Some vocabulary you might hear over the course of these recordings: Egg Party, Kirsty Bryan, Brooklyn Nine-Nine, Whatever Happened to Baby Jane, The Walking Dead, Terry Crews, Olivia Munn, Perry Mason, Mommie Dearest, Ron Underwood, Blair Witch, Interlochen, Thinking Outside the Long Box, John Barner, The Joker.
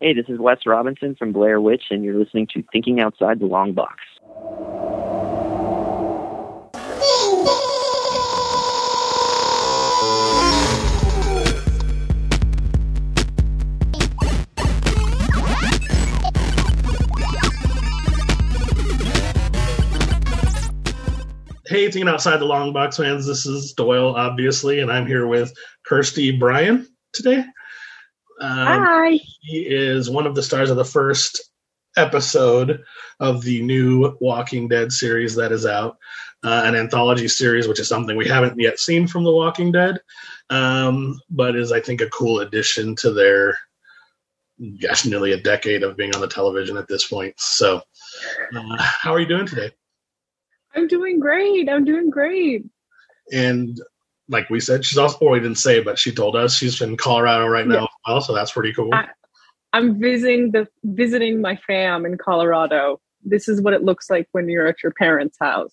Hey, this is Wes Robinson from Blair Witch, and you're listening to Thinking Outside the Long Box. Hey, Thinking Outside the Long Box fans, this is Doyle, obviously, and I'm here with Kirsty Bryan today. Hi. He is one of the stars of the first episode of the new Walking Dead series that is out, an anthology series, which is something we haven't yet seen from The Walking Dead, but is, I think, a cool addition to their, gosh, nearly a decade of being on the television at this point. So how are you doing today? I'm doing great. And like we said, she's also, well, we didn't say, but she told us she's in Colorado right now as well, so that's pretty cool. I'm visiting my fam in Colorado. This is what it looks like when you're at your parents' house.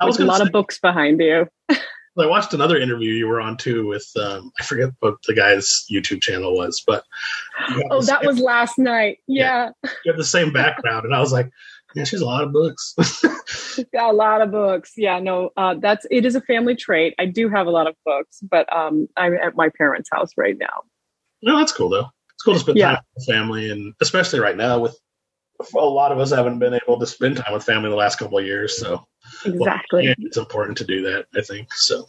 There's a lot of books behind you. I watched another interview you were on, too, with, I forget what the guy's YouTube channel was, but... that was last night. Yeah. You had the same background, and I was like, yeah, she's a lot of books. Yeah, a lot of books. Yeah, no, it is a family trait. I do have a lot of books, but I'm at my parents' house right now. No, that's cool, though. It's cool to spend time with family, and especially right now with a lot of us haven't been able to spend time with family the last couple of years. So exactly. Well, it's important to do that, I think. So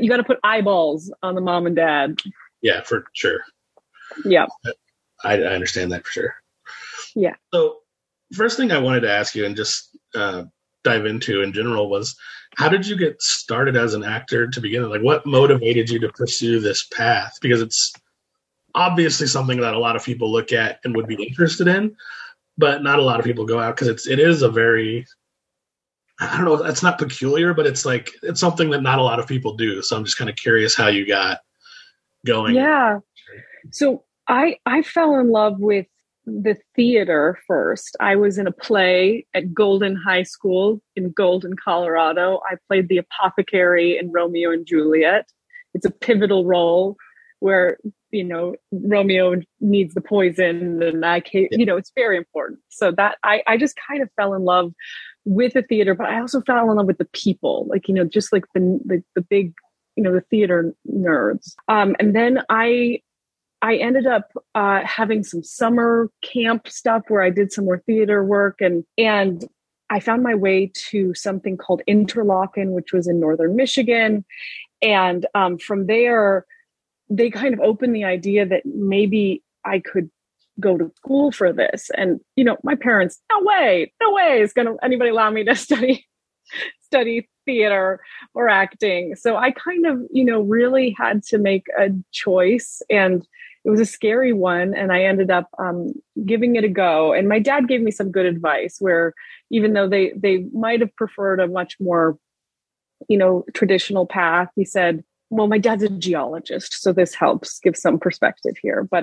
you got to put eyeballs on the mom and dad. Yeah, for sure. Yeah. I understand that for sure. Yeah. So first thing I wanted to ask you and just dive into in general was, how did you get started as an actor to begin with? Like, what motivated you to pursue this path? Because it's obviously something that a lot of people look at and would be interested in, but not a lot of people go out because it is a very, I don't know, it's not peculiar, but it's like, it's something that not a lot of people do. So I'm just kind of curious how you got going. Yeah. So I fell in love with the theater first. I was in a play at Golden High School in Golden, Colorado. I played the apothecary in Romeo and Juliet. It's a pivotal role where, you know, Romeo needs the poison and I can't, you know, it's very important. So that I just kind of fell in love with the theater, but I also fell in love with the people, like, you know, just like the big, you know, the theater nerds. And then I ended up having some summer camp stuff where I did some more theater work, and I found my way to something called Interlochen, which was in northern Michigan. And from there, they kind of opened the idea that maybe I could go to school for this. And, you know, my parents, no way is going to anybody allow me to study theater or acting. So I kind of, you know, really had to make a choice, and it was a scary one. And I ended up giving it a go. And my dad gave me some good advice where, even though they might've preferred a much more, you know, traditional path, he said, well, my dad's a geologist, so this helps give some perspective here. But,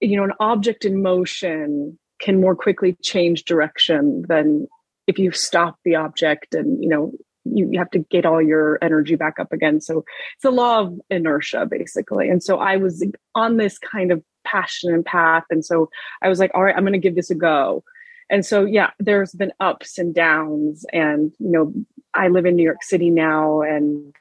you know, an object in motion can more quickly change direction than if you stop the object and, you know, you have to get all your energy back up again. So it's a law of inertia, basically. And so I was on this kind of passion and path. And so I was like, all right, I'm going to give this a go. And so, yeah, there's been ups and downs. And, you know, I live in New York City now and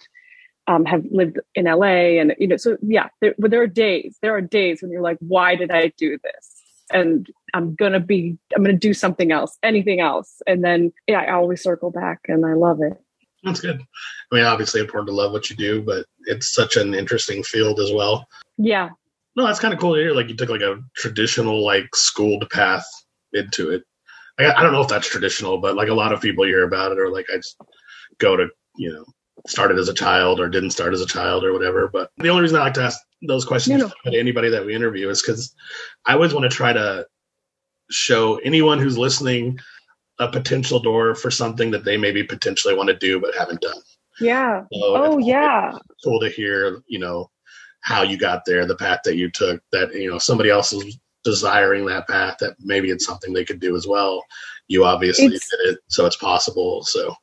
have lived in LA. And, you know, so yeah, there are days when you're like, why did I do this? And I'm going to do something else, anything else. And then I always circle back, and I love it. That's good. I mean, obviously important to love what you do, but it's such an interesting field as well. Yeah. No, that's kind of cool to hear. Like, you took like a traditional, like, schooled path into it. I don't know if that's traditional, but like a lot of people hear about it, or like, I just go to, you know, started as a child or didn't start as a child or whatever. But the only reason I like to ask those questions to anybody that we interview is because I always want to try to show anyone who's listening a potential door for something that they maybe potentially want to do but haven't done. Yeah. So it's cool to hear, you know, how you got there, the path that you took, that, you know, somebody else is desiring that path, that maybe it's something they could do as well. You obviously did it, so it's possible. So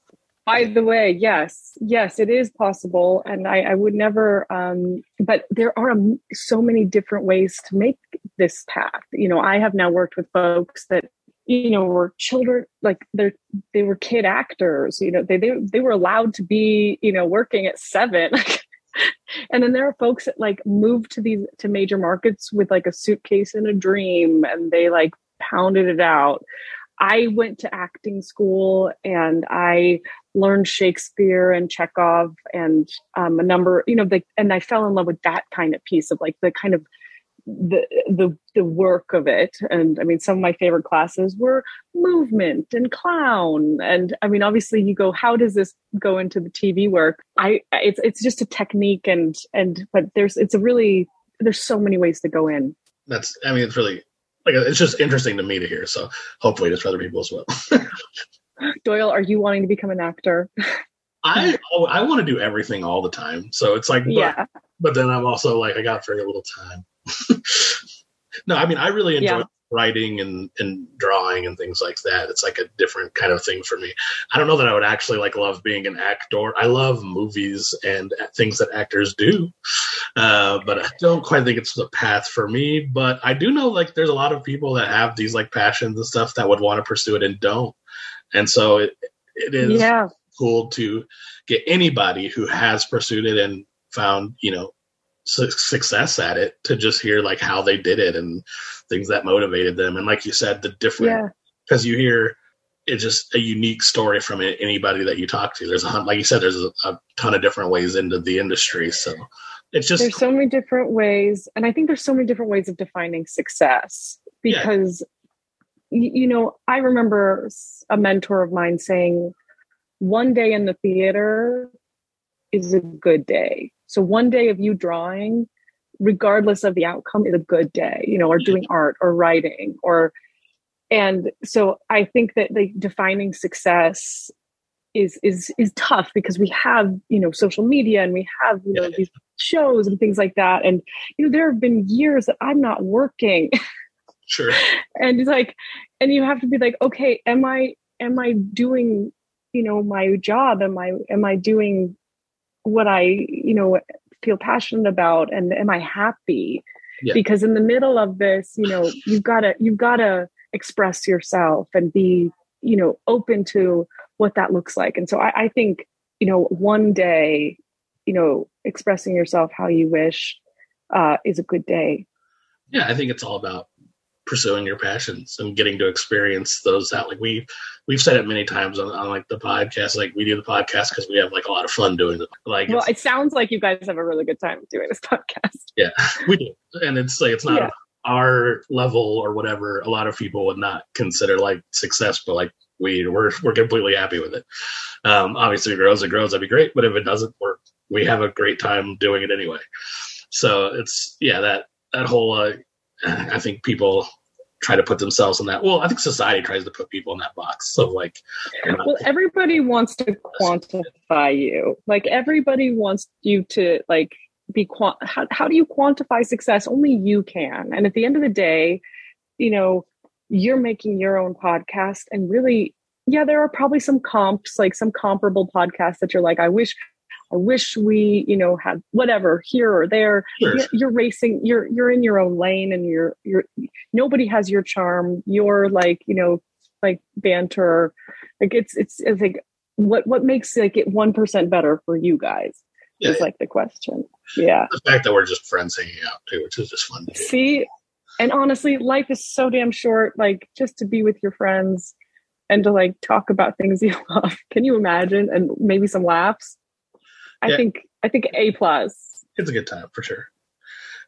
By the way, yes, it is possible. And I would never, but there are so many different ways to make this path. You know, I have now worked with folks that, you know, were children, like they were kid actors, you know, they were allowed to be, you know, working at 7. And then there are folks that like moved to major markets with like a suitcase and a dream, and they like pounded it out. I went to acting school and I learned Shakespeare and Chekhov and a number, you know, and I fell in love with that kind of piece of like the kind of the work of it. And I mean, some of my favorite classes were movement and clown. And I mean, obviously you go, how does this go into the TV work? It's just a technique and, but there's so many ways to go in. It's really, like, it's just interesting to me to hear. So hopefully it's for other people as well. Doyle, are you wanting to become an actor? I want to do everything all the time. So it's like, yeah. But then I'm also like, I got very little time. No, I mean, I really enjoy writing and drawing and things like that. It's like a different kind of thing for me. I don't know that I would actually like love being an actor. I love movies and things that actors do. But I don't quite think it's the path for me. But I do know like there's a lot of people that have these like passions and stuff that would want to pursue it and don't. And so it is cool to get anybody who has pursued it and found, you know, success at it to just hear like how they did it and things that motivated them. And like you said, the different, because you hear it's just a unique story from anybody that you talk to. There's a ton of different ways into the industry. So it's just, there's so many different ways. And I think there's so many different ways of defining success because, you know, I remember a mentor of mine saying, one day in the theater is a good day. So one day of you drawing, regardless of the outcome, is a good day, you know, or doing art or writing or, and so I think that the defining success is tough because we have, you know, social media and we have, you know, these shows and things like that. And, you know, there have been years that I'm not working. Sure. And it's like, and you have to be like, okay, am I doing, you know, my job? Am I doing what I, you know, feel passionate about, and am I happy? Yeah. Because in the middle of this, you know, you've got to express yourself and be, you know, open to what that looks like. And so I think, you know, one day, you know, expressing yourself how you wish is a good day. Yeah, I think it's all about pursuing your passions and getting to experience those out. Like we've said it many times on like the podcast, like we do the podcast because we have like a lot of fun doing it. Like, well, it sounds like you guys have a really good time doing this podcast. Yeah, we do. And it's like, it's not our level or whatever. A lot of people would not consider like success, but like we're completely happy with it. Obviously if it grows, that'd be great. But if it doesn't work, we have a great time doing it anyway. So it's, that whole, I think people try to put themselves in that. Well, I think society tries to put people in that box of like. Well, everybody wants to quantify you. Like everybody wants you to like be. How do you quantify success? Only you can. And at the end of the day, you know, you're making your own podcast, and really, there are probably some comps, like some comparable podcasts that you're like, I wish we, you know, had whatever here or there. Sure. You're racing. You're in your own lane, and you're nobody has your charm. You're like, you know, like banter. Like it's like what makes like it 1% better for you guys is like the question. Yeah, the fact that we're just friends hanging out too, which is just fun. See, and honestly, life is so damn short. Like just to be with your friends and to like talk about things you love. Can you imagine? And maybe some laughs. I think A+. It's a good time for sure.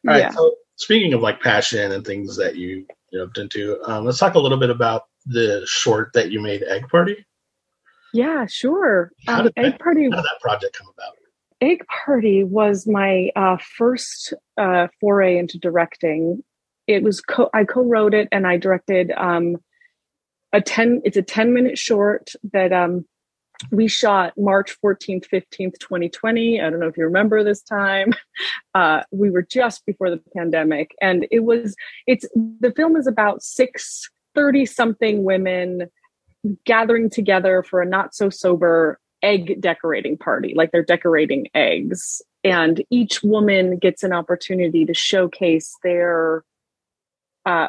All right. So speaking of like passion and things that you jumped into, let's talk a little bit about the short that you made, Egg Party. Yeah, sure. How did that project come about? Egg Party was my first foray into directing. It was I co-wrote it and I directed a 10-minute short that we shot March 14th, 15th, 2020. I don't know if you remember this time. We were just before the pandemic. And the film is about 6 30-something women gathering together for a not so sober egg decorating party, like they're decorating eggs. And each woman gets an opportunity to showcase their,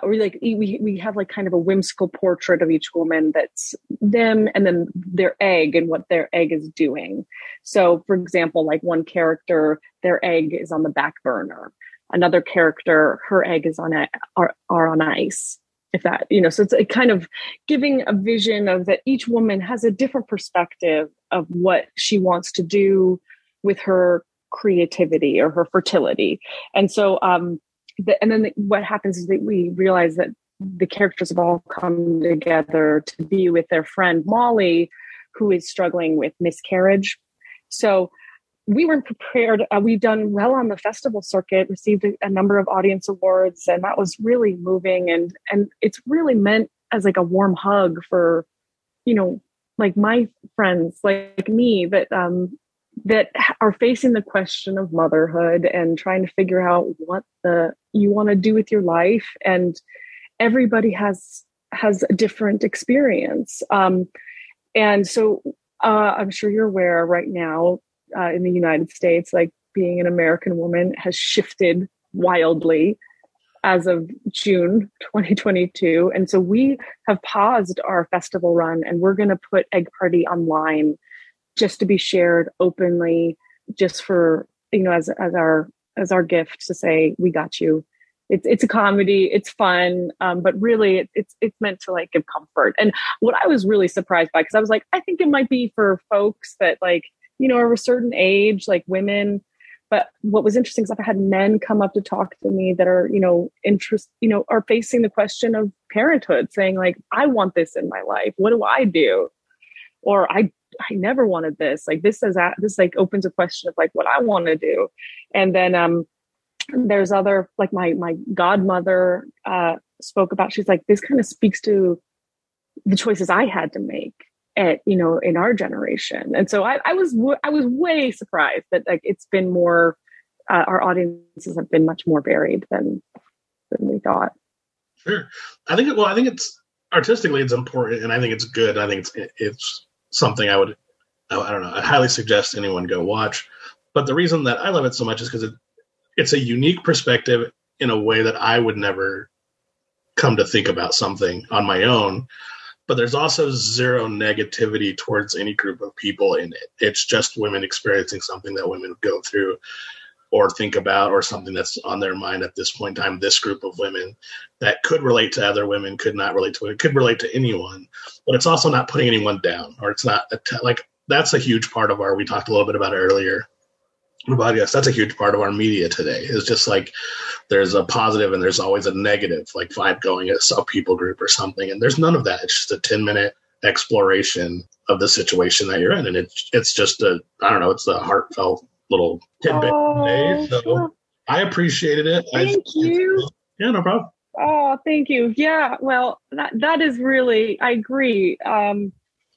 we have like kind of a whimsical portrait of each woman that's them and then their egg and what their egg is doing. So for example, like one character, their egg is on the back burner. Another character, her egg is on ice. If that, you know, so it's a kind of giving a vision of that each woman has a different perspective of what she wants to do with her creativity or her fertility. And so, what happens is that we realize that the characters have all come together to be with their friend Molly, who is struggling with miscarriage. So we weren't prepared. We've done well on the festival circuit, received a number of audience awards, and that was really moving. And it's really meant as like a warm hug for, you know, like my friends, like me, that are facing the question of motherhood and trying to figure out what you want to do with your life. And everybody has a different experience. And so I'm sure you're aware right now, in the United States, like being an American woman has shifted wildly as of June 2022. And so we have paused our festival run and we're going to put Egg Party online just to be shared openly, just for, you know, as our gift to say, we got you. It's a comedy, it's fun, but really it's meant to like give comfort. And what I was really surprised by, because I was like, I think it might be for folks that like, you know, are a certain age, like women. But what was interesting is I've had men come up to talk to me that are, you know, are facing the question of parenthood, saying like, I want this in my life. What do I do? Or I never wanted this. Like this like opens a question of like what I want to do. And then there's other, like my godmother spoke about, she's like, this kind of speaks to the choices I had to make at, you know, in our generation. And so I was way surprised that like it's been more, our audiences have been much more varied than we thought. Sure. I think it's artistically it's important, and I think it's good. I think it's something I highly suggest anyone go watch. But the reason that I love it so much is because it's a unique perspective in a way that I would never come to think about something on my own. But there's also zero negativity towards any group of people in it. It's just women experiencing something that women go through or think about, or something that's on their mind at this point in time. This group of women that could relate to other women, could not relate to it, could relate to anyone, but it's also not putting anyone down, or it's not like, that's a huge part of we talked a little bit about it earlier. But yes, that's a huge part of our media today. It's just like there's a positive and there's always a negative, like vibe going at some people group or something. And there's none of that. It's just a 10-minute exploration of the situation that you're in. And it's just it's a heartfelt little tidbit today. So sure. I appreciated it. Thank you. Yeah, no problem. Oh, thank you. Yeah, well, that is really, I agree.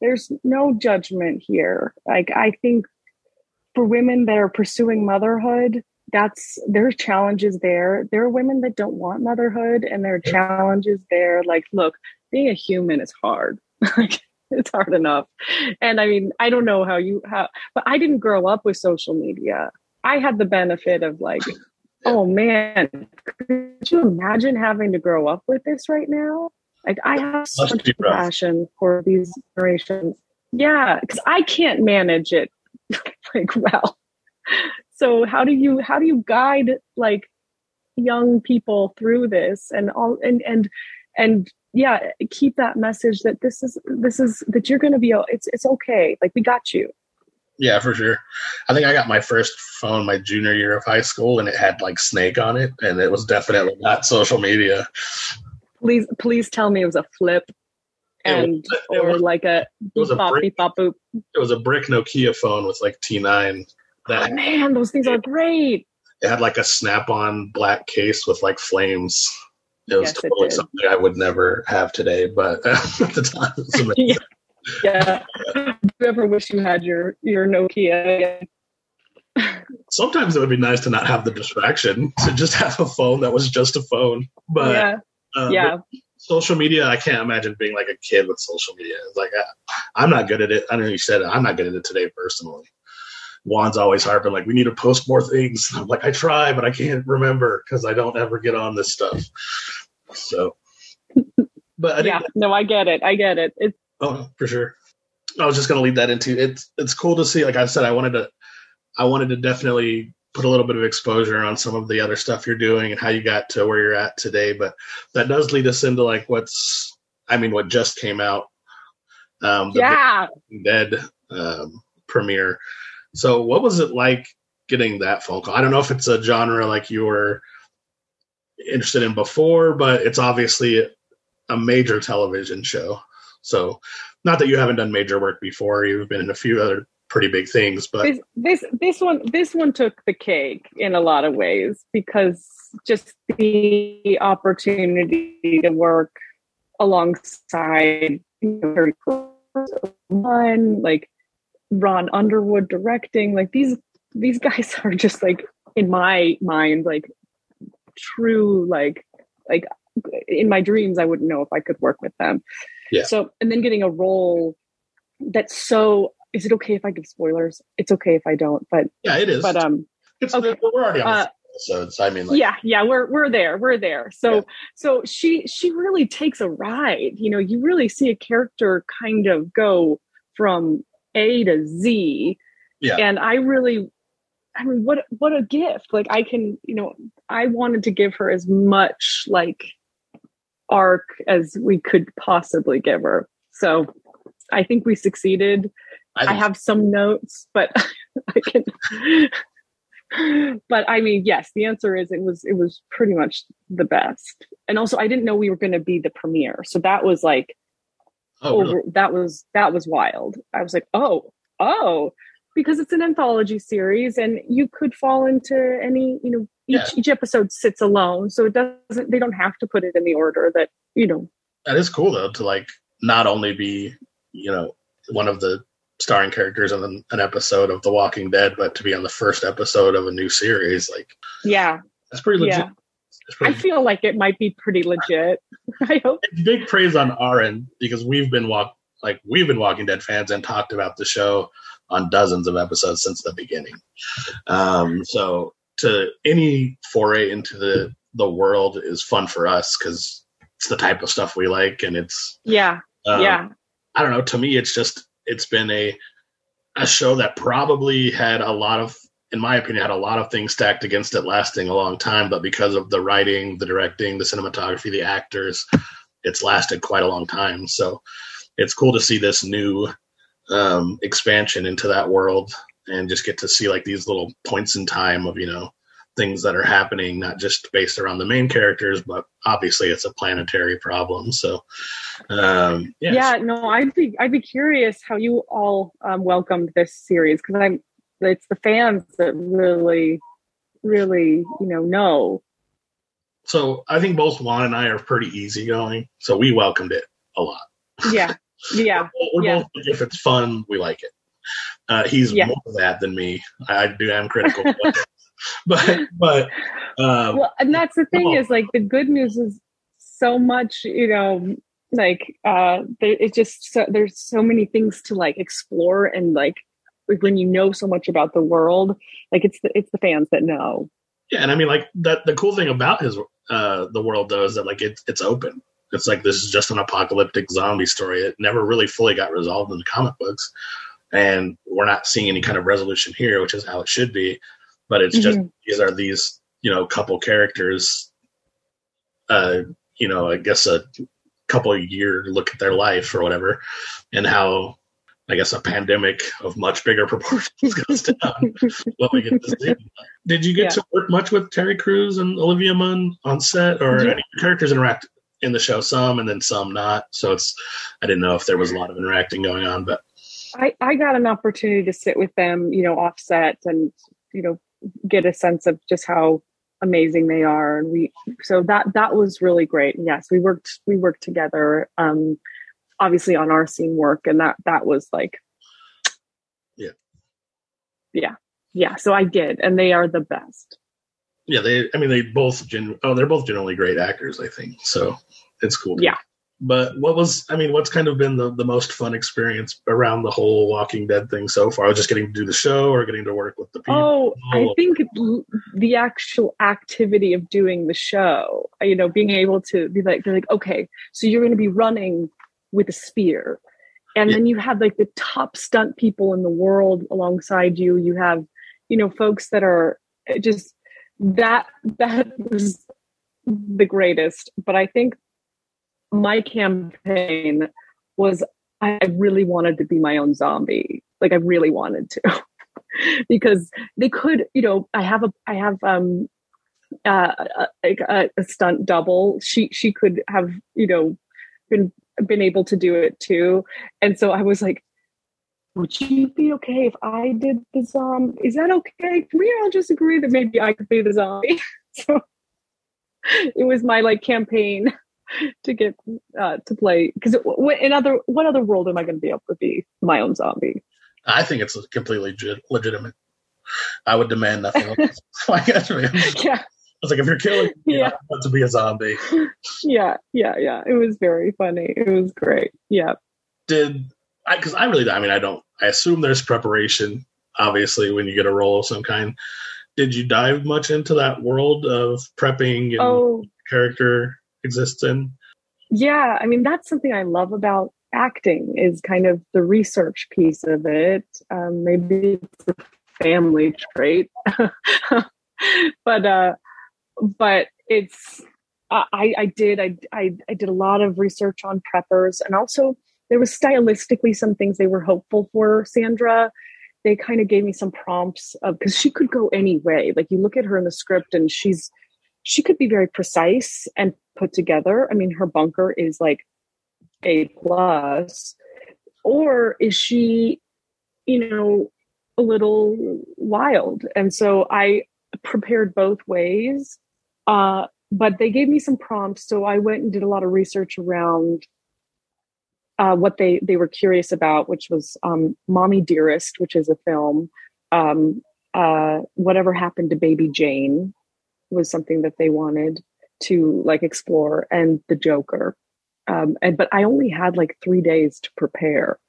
There's no judgment here. Like, I think for women that are pursuing motherhood, there are challenges there. There are women that don't want motherhood, and there are challenges there. Like, look, being a human is hard. It's hard enough. And I mean, I don't know but I didn't grow up with social media. I had the benefit of like, oh man, could you imagine having to grow up with this right now? Like, I have such compassion for these generations. Yeah, because I can't manage it. Like, well, so how do you guide like young people through this and keep that message that this is that you're going to be, it's okay. Like, we got you. Yeah, for sure. I think I got my first phone my junior year of high school, and it had like Snake on it, and it was definitely not social media. Please tell me it was a flip. And it was a beep, bop, boop. It was a brick Nokia phone with like T9. Oh man, those things are great. It had like a snap-on black case with like flames. It was totally something I would never have today, but at the time it was amazing. Yeah. Do you ever wish you had your Nokia? Sometimes it would be nice to not have the distraction, to just have a phone that was just a phone. But social media, I can't imagine being like a kid with social media. It's like, I'm not good at it. I know you said it. I'm not good at it today personally. Juan's always harping like, we need to post more things. I'm like, I try, but I can't remember because I don't ever get on this stuff. So, but I think I get it. It's for sure. I was just going to lead that into it's cool to see. Like I said, I wanted to definitely put a little bit of exposure on some of the other stuff you're doing and how you got to where you're at today. But that does lead us into like what just came out. The Dead premiere. So what was it like getting that phone call? I don't know if it's a genre like you were interested in before, but it's obviously a major television show. So not that you haven't done major work before. You've been in a few other pretty big things, but this one took the cake in a lot of ways because just the opportunity to work alongside Terry Crews, like Ron Underwood directing, like these guys are just like in my mind like true like in my dreams I wouldn't know if I could work with them. Yeah. So and then getting a role that's so. Is it okay if I give spoilers? It's okay if I don't, but yeah, it is. But it's okay. We're already on episodes. I mean, like, we're there. So, yeah. So she really takes a ride. You know, you really see a character kind of go from A to Z. Yeah. And I mean, what a gift! Like I wanted to give her as much like arc as we could possibly give her. So, I think we succeeded. I have some notes, but I can. But I mean, yes, the answer is it was pretty much the best. And also, I didn't know we were going to be the premiere, so that was like, really? that was wild. I was like, oh, because it's an anthology series, and you could fall into any, you know, each episode sits alone, so it doesn't. They don't have to put it in the order that you know. That is cool though to like not only be you know one of the starring characters on an episode of The Walking Dead, but to be on the first episode of a new series, like that's pretty legit. Yeah. I feel like it might be pretty legit. I hope. Big praise on our end because we've been Walking Dead fans and talked about the show on dozens of episodes since the beginning. So to any foray into the world is fun for us because it's the type of stuff we like, and it's I don't know. To me, it's been a show that probably had a lot of, in my opinion, had a lot of things stacked against it lasting a long time, but because of the writing, the directing, the cinematography, the actors, it's lasted quite a long time. So it's cool to see this new expansion into that world and just get to see like these little points in time of, you know, things that are happening, not just based around the main characters, but obviously it's a planetary problem. So, I'd be curious how you all welcomed this series because it's the fans that really, really, you know. So I think both Juan and I are pretty easygoing, so we welcomed it a lot. Yeah, yeah. We're both if it's fun, we like it. He's more of that than me. I'm critical. But well, and that's the thing is like the good news is so much, you know, like there's so many things to like explore and like when you know so much about the world, like it's the fans that know. Yeah, and I mean like that the cool thing about his the world though is that like it's open. It's like this is just an apocalyptic zombie story. It never really fully got resolved in the comic books, and we're not seeing any kind of resolution here, which is how it should be. But it's just these you know couple characters, you know I guess a couple year look at their life or whatever, and how I guess a pandemic of much bigger proportions goes down. What we get to see. Did you get to work much with Terry Crews and Olivia Munn on set, or any characters interact in the show? Some and then some not. So I didn't know if there was a lot of interacting going on, but I got an opportunity to sit with them, you know, off set and you know. Get a sense of just how amazing they are, and that was really great. And yes, we worked together, obviously on our scene work, and that was like, yeah. So I did, and they are the best. Yeah, they're both generally great actors, I think. So It's cool. Yeah. But what's kind of been the most fun experience around the whole Walking Dead thing so far? Just getting to do the show or getting to work with the people? Oh, I think the actual activity of doing the show, you know, being able to be like, they're like, okay, so you're going to be running with a spear. And then you have like the top stunt people in the world alongside you. You have, you know, folks that are just, that was the greatest. But I think my campaign was, I really wanted to be my own zombie. Like I really wanted to, because they could, you know, I have a stunt double. She could have, you know, been able to do it too. And so I was like, would you be okay if I did the zombie? Is that okay? Can we all just agree that maybe I could be the zombie? So it was my like campaign to get to play, because what other world am I going to be able to be my own zombie? I think it's completely legitimate. I would demand nothing else. Like, yeah, I was like, if you're killing me, yeah, I want to be a zombie. Yeah. It was very funny. It was great. Yeah. I assume there's preparation, obviously, when you get a role of some kind. Did you dive much into that world of prepping and character exists in? Yeah, I mean, that's something I love about acting is kind of the research piece of it. Maybe it's a family trait, but it's I did a lot of research on preppers, and also there was stylistically some things they were hopeful for Sandra. They kind of gave me some prompts of, because she could go any way. Like you look at her in the script, and she could be very precise and put together. I mean, her bunker is like A+, or is she, you know, a little wild? And so I prepared both ways, but they gave me some prompts. So I went and did a lot of research around what they were curious about, which was Mommie Dearest, which is a film, Whatever Happened to Baby Jane, was something that they wanted to like explore, and The Joker. But I only had like 3 days to prepare.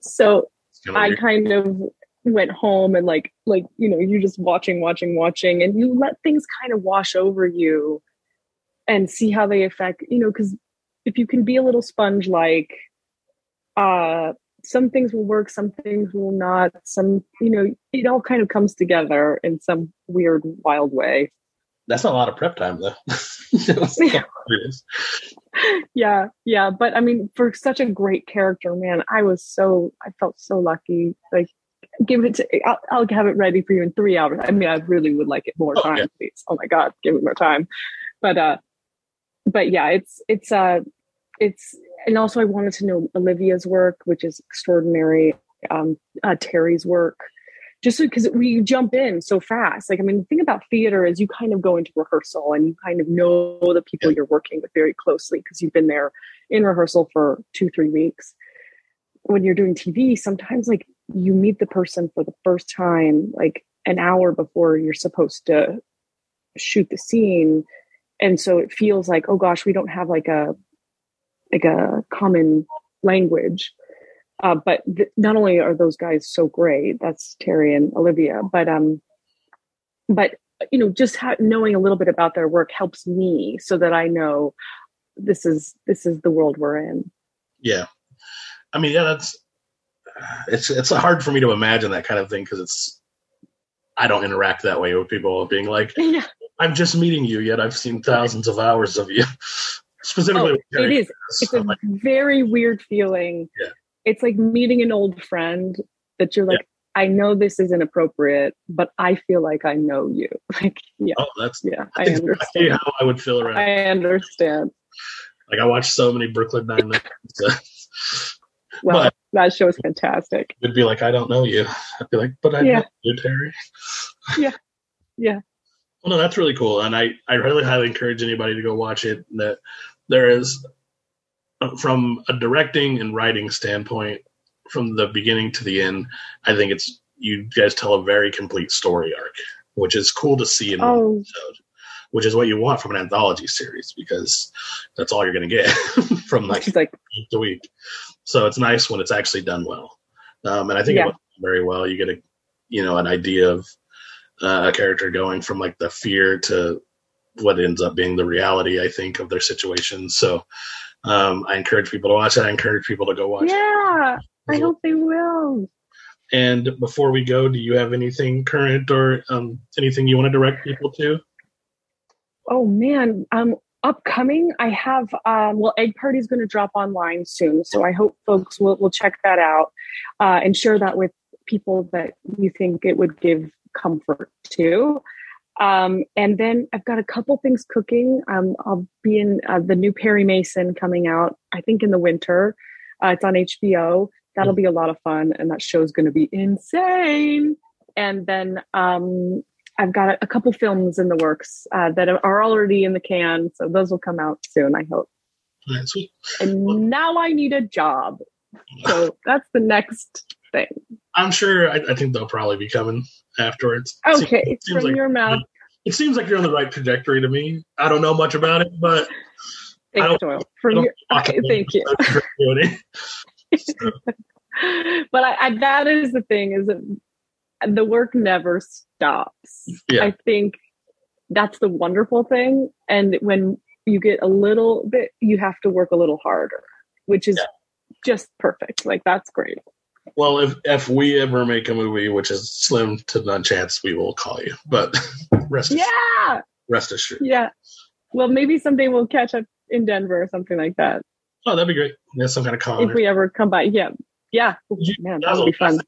So I kind of went home and like, you know, you're just watching, and you let things kind of wash over you and see how they affect, you know, because if you can be a little sponge, like, some things will work, some things will not, some, you know, it all kind of comes together in some weird, wild way. That's not a lot of prep time, though. Yeah. But I mean, for such a great character, man, I felt so lucky. Like, I'll have it ready for you in 3 hours. I mean, I really would like it more time, yeah. Please. Oh my God, give me more time. But yeah, it's, and also I wanted to know Olivia's work, which is extraordinary. Terry's work, just because we jump in so fast. Like, I mean, the thing about theater is you kind of go into rehearsal and you kind of know the people you're working with very closely because you've been there in rehearsal for 2-3 weeks. When you're doing TV, sometimes like you meet the person for the first time, like an hour before you're supposed to shoot the scene. And so it feels like, oh gosh, we don't have like a common language. But not only are those guys so great, that's Terry and Olivia, but you know, just knowing a little bit about their work helps me so that I know this is the world we're in. Yeah. I mean, yeah, it's hard for me to imagine that kind of thing. 'Cause I don't interact that way with people being like, yeah, I'm just meeting you, yet I've seen thousands of hours of you. Specifically. Oh, it is. It's a very weird feeling. Yeah. It's like meeting an old friend that you're like, yeah, I know this is inappropriate, but I feel like I know you. Like, yeah. Oh, that's, yeah, I understand exactly how I would feel around. I understand. Like, I watched so many Brooklyn Nine-Nine. Well, that show is fantastic. It'd be like, I don't know you. I'd be like, but I know you, Terry. Yeah. Yeah. Well, no, that's really cool. And I really highly encourage anybody to go watch it. That there is, from a directing and writing standpoint, from the beginning to the end, I think you guys tell a very complete story arc, which is cool to see in one episode. which is what you want from an anthology series, because that's all you're going to get from like week to week. So it's nice when it's actually done well. And I think it went very well. You get a, you know, an idea of a character going from like the fear to what ends up being the reality, I think, of their situation. So I encourage people to watch it. I encourage people to go watch it. I hope they will. And before we go, do you have anything current or anything you want to direct people to? Oh, man. Upcoming, I have, Egg Party is going to drop online soon. So I hope folks will check that out and share that with people that you think it would give comfort to. And then I've got a couple things cooking. I'll be in the new Perry Mason coming out, I think, in the winter. It's on HBO. That'll be a lot of fun, and that show's going to be insane. And then I've got a couple films in the works that are already in the can, so those will come out soon, I hope. That's sweet. And now I need a job, so that's the next thing. I'm sure. I think they'll probably be coming afterwards. Okay, it seems from your mouth. It seems like you're on the right trajectory to me. I don't know much about it, but thanks, Doyle. Thank you. So. But that is the thing, is that the work never stops. Yeah. I think that's the wonderful thing. And when you get a little bit, you have to work a little harder, which is just perfect. Like, that's great. Well, if we ever make a movie, which is slim to none chance, we will call you. But rest assured. Yeah. Well, maybe someday we'll catch up in Denver or something like that. Oh, that'd be great. Yeah, some kind of comment. If we ever come by, yeah. Man, that would be fun.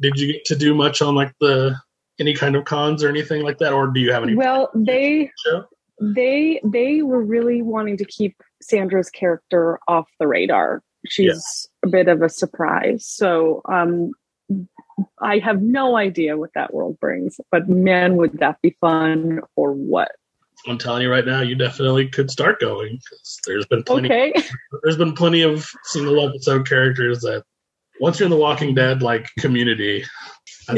Did you get to do much on like any kind of cons or anything like that, or do you have any? Well, they were really wanting to keep Sandra's character off the radar. She's a bit of a surprise, so I have no idea what that world brings. But man, would that be fun or what? I'm telling you right now, you definitely could start going, because there's been plenty of single episode characters that once you're in the Walking Dead like community, I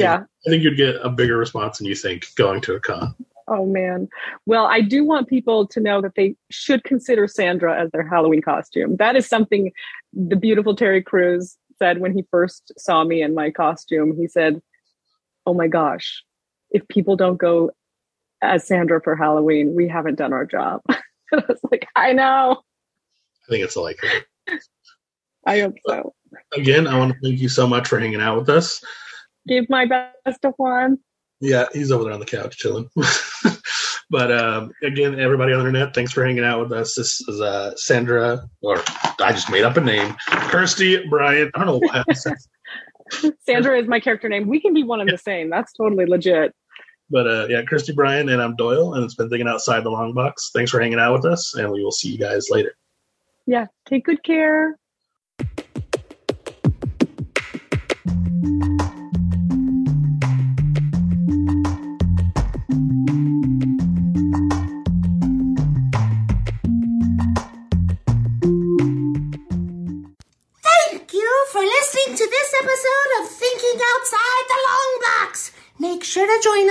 think you'd get a bigger response than you think going to a con. Oh man. Well, I do want people to know that they should consider Sandra as their Halloween costume. That is something the beautiful Terry Crews said when he first saw me in my costume. He said, "Oh my gosh, if people don't go as Sandra for Halloween, we haven't done our job." I was like, I know. I think it's likely. I hope so. Again, I want to thank you so much for hanging out with us. Give my best to Juan. Yeah, he's over there on the couch chilling. But again, everybody on the internet, thanks for hanging out with us. This is Sandra, or I just made up a name, Kirsty Bryan. I don't know why. Sandra is my character name. We can be one and the same. That's totally legit. But Kirsty Bryan, and I'm Doyle, and it's been Thinking Outside the Long Box. Thanks for hanging out with us, and we will see you guys later. Yeah, take good care. Thank you for listening to this episode of Thinking Outside the Long Box. Make sure to join